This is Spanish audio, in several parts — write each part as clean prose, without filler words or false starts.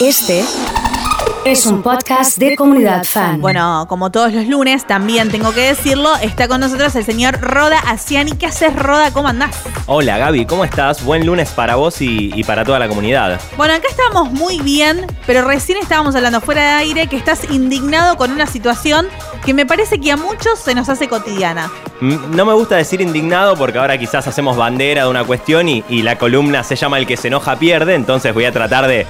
Este es un podcast de Comunidad Fan. Bueno, como todos los lunes, también tengo que decirlo, está con nosotros el señor Rodha Asiani. ¿Qué haces, Rodha? ¿Cómo andás? Hola, Gaby, ¿cómo estás? Buen lunes para vos y para toda la comunidad. Bueno, acá estábamos muy bien, pero recién estábamos hablando fuera de aire que estás indignado con una situación que me parece que a muchos se nos hace cotidiana. No me gusta decir indignado porque ahora quizás hacemos bandera de una cuestión y la columna se llama El que se enoja pierde, entonces voy a tratar de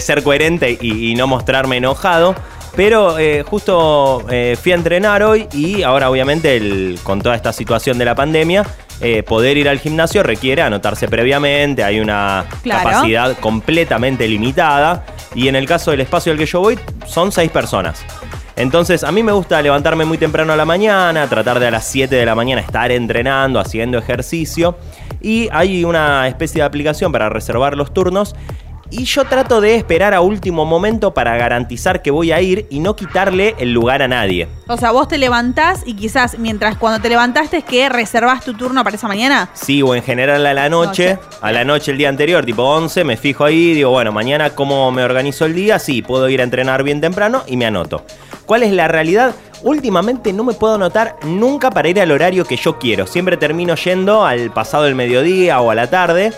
ser coherente y no mostrarme enojado. Pero justo fui a entrenar hoy y ahora obviamente con toda esta situación de la pandemia, poder ir al gimnasio requiere anotarse previamente, hay una capacidad completamente limitada y en el caso del espacio al que yo voy son 6 personas. Entonces, a mí me gusta levantarme muy temprano a la mañana, tratar de a las 7 de la mañana estar entrenando, haciendo ejercicio. Y hay una especie de aplicación para reservar los turnos. Y yo trato de esperar a último momento para garantizar que voy a ir y no quitarle el lugar a nadie. O sea, vos te levantás y quizás mientras cuando te levantaste es que reservás tu turno para esa mañana. Sí, o en general a la noche, el día anterior, tipo 11, me fijo ahí y digo, bueno, mañana cómo me organizo el día, sí, puedo ir a entrenar bien temprano y me anoto. ¿Cuál es la realidad? Últimamente no me puedo anotar nunca para ir al horario que yo quiero. Siempre termino yendo al pasado del mediodía o a la tarde.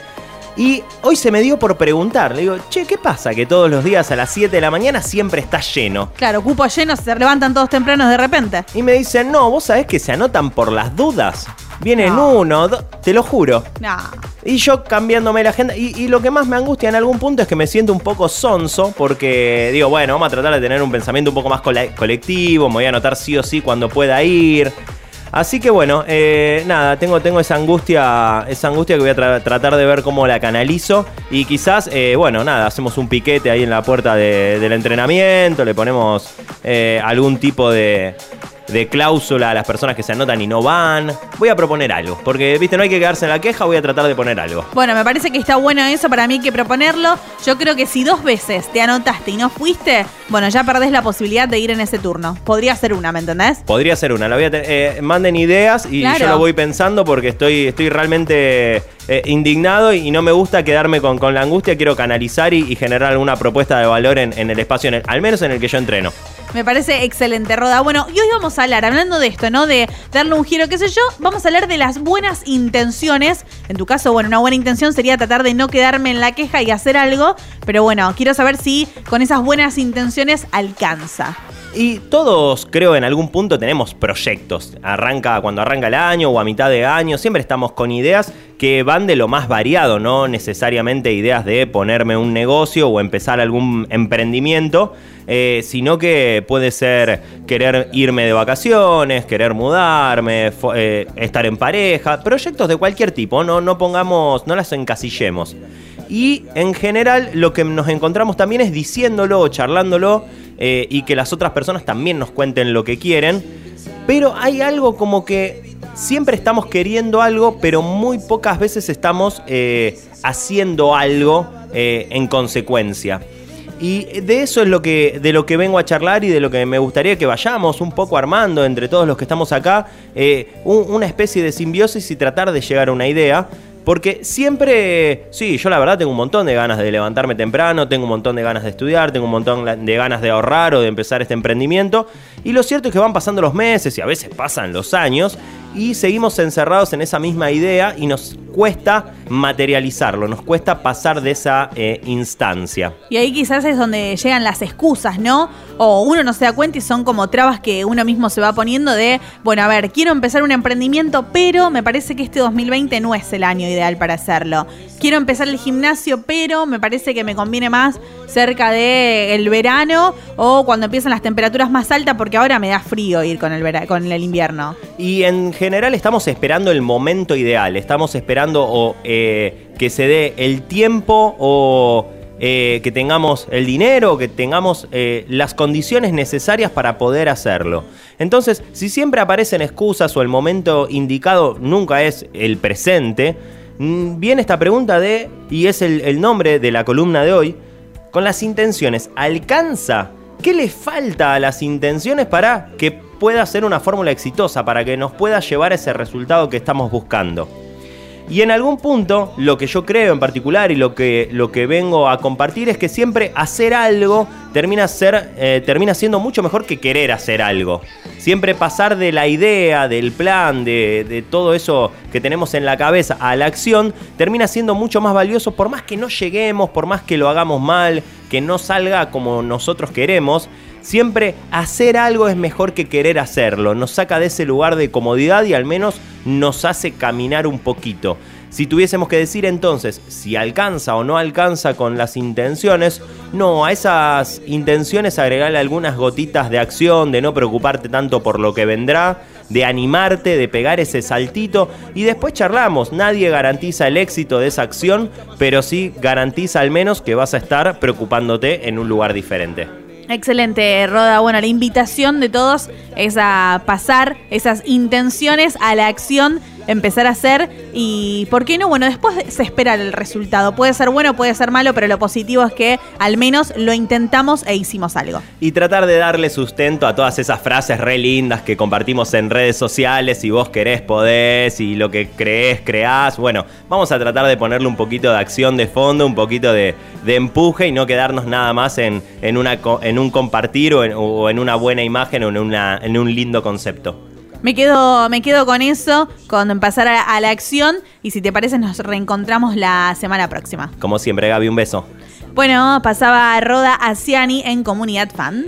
Y hoy se me dio por preguntar, le digo, che, ¿qué pasa que todos los días a las 7 de la mañana siempre está lleno? Claro, cupo lleno, se levantan todos tempranos de repente. Y me dicen, no, vos sabés que se anotan por las dudas. Vienen uno, dos, te lo juro. No. Y yo cambiándome la agenda. Y lo que más me angustia en algún punto es que me siento un poco sonso porque digo, bueno, vamos a tratar de tener un pensamiento un poco más colectivo, me voy a anotar sí o sí cuando pueda ir. Así que bueno, nada, tengo esa angustia que voy a tratar de ver cómo la canalizo y quizás, hacemos un piquete ahí en la puerta del entrenamiento, le ponemos algún tipo de cláusula a las personas que se anotan y no van. Voy a proponer algo, porque viste, no hay que quedarse en la queja, voy a tratar de poner algo. Bueno, me parece que está bueno eso, para mí hay que proponerlo. Yo creo que si 2 veces te anotaste y no fuiste, bueno, ya perdés la posibilidad de ir en ese turno. Podría ser una, ¿me entendés? Podría ser una, la voy a manden ideas y claro. Yo lo voy pensando porque estoy realmente indignado y no me gusta quedarme con la angustia, quiero canalizar y generar alguna propuesta de valor en el espacio, al menos en el que yo entreno. Me parece excelente, Rodha. Bueno, y hoy vamos a hablar, hablando de esto, ¿no? De darle un giro, qué sé yo, vamos a hablar de las buenas intenciones. En tu caso, bueno, una buena intención sería tratar de no quedarme en la queja y hacer algo. Pero bueno, quiero saber si con esas buenas intenciones alcanza. Y todos, creo, en algún punto tenemos proyectos. Cuando arranca el año o a mitad de año, siempre estamos con ideas que van de lo más variado, no necesariamente ideas de ponerme un negocio o empezar algún emprendimiento, sino que puede ser querer irme de vacaciones, querer mudarme, estar en pareja, proyectos de cualquier tipo, no las encasillemos. Y en general lo que nos encontramos también es diciéndolo o charlándolo y que las otras personas también nos cuenten lo que quieren. Pero hay algo como que siempre estamos queriendo algo, pero muy pocas veces estamos haciendo algo en consecuencia. Y de eso es de lo que vengo a charlar y de lo que me gustaría que vayamos un poco armando entre todos los que estamos acá, una especie de simbiosis y tratar de llegar a una idea. Porque siempre, sí, yo la verdad tengo un montón de ganas de levantarme temprano, tengo un montón de ganas de estudiar, tengo un montón de ganas de ahorrar o de empezar este emprendimiento. Y lo cierto es que van pasando los meses y a veces pasan los años y seguimos encerrados en esa misma idea y nos cuesta materializarlo, nos cuesta pasar de esa instancia. Y ahí quizás es donde llegan las excusas, ¿no? O uno no se da cuenta y son como trabas que uno mismo se va poniendo de, bueno, a ver, quiero empezar un emprendimiento, pero me parece que este 2020 no es el año ideal para hacerlo. Quiero empezar el gimnasio, pero me parece que me conviene más cerca del verano o cuando empiezan las temperaturas más altas porque ahora me da frío ir con el invierno. Y en general estamos esperando el momento ideal, estamos esperando que se dé el tiempo o que tengamos el dinero, que tengamos las condiciones necesarias para poder hacerlo. Entonces, si siempre aparecen excusas o el momento indicado nunca es el presente, viene esta pregunta y es el nombre de la columna de hoy, con las intenciones. ¿Alcanza? ¿Qué le falta a las intenciones para que pueda ser una fórmula exitosa, para que nos pueda llevar a ese resultado que estamos buscando? Y en algún punto, lo que yo creo en particular y lo que vengo a compartir es que siempre hacer algo termina siendo mucho mejor que querer hacer algo. Siempre pasar de la idea, del plan, de todo eso que tenemos en la cabeza a la acción, termina siendo mucho más valioso, por más que no lleguemos, por más que lo hagamos mal, que no salga como nosotros queremos. Siempre hacer algo es mejor que querer hacerlo. Nos saca de ese lugar de comodidad y al menos nos hace caminar un poquito. Si tuviésemos que decir entonces si alcanza o no alcanza con las intenciones, no, a esas intenciones agregarle algunas gotitas de acción, de no preocuparte tanto por lo que vendrá, de animarte, de pegar ese saltito y después charlamos. Nadie garantiza el éxito de esa acción, pero sí garantiza al menos que vas a estar preocupándote en un lugar diferente. Excelente, Rodha. Bueno, la invitación de todos es a pasar esas intenciones a la acción, empezar a hacer y, ¿por qué no? Bueno, después se espera el resultado. Puede ser bueno, puede ser malo, pero lo positivo es que al menos lo intentamos e hicimos algo. Y tratar de darle sustento a todas esas frases re lindas que compartimos en redes sociales. Si vos querés, podés, y lo que creés, creás. Bueno, vamos a tratar de ponerle un poquito de acción de fondo, un poquito de empuje y no quedarnos nada más en un compartir o en una buena imagen o en un lindo concepto. Me quedo con eso, con pasar a la acción y si te parece nos reencontramos la semana próxima. Como siempre, Gaby, un beso. Bueno, pasaba Rodha Asiani en Comunidad Fan.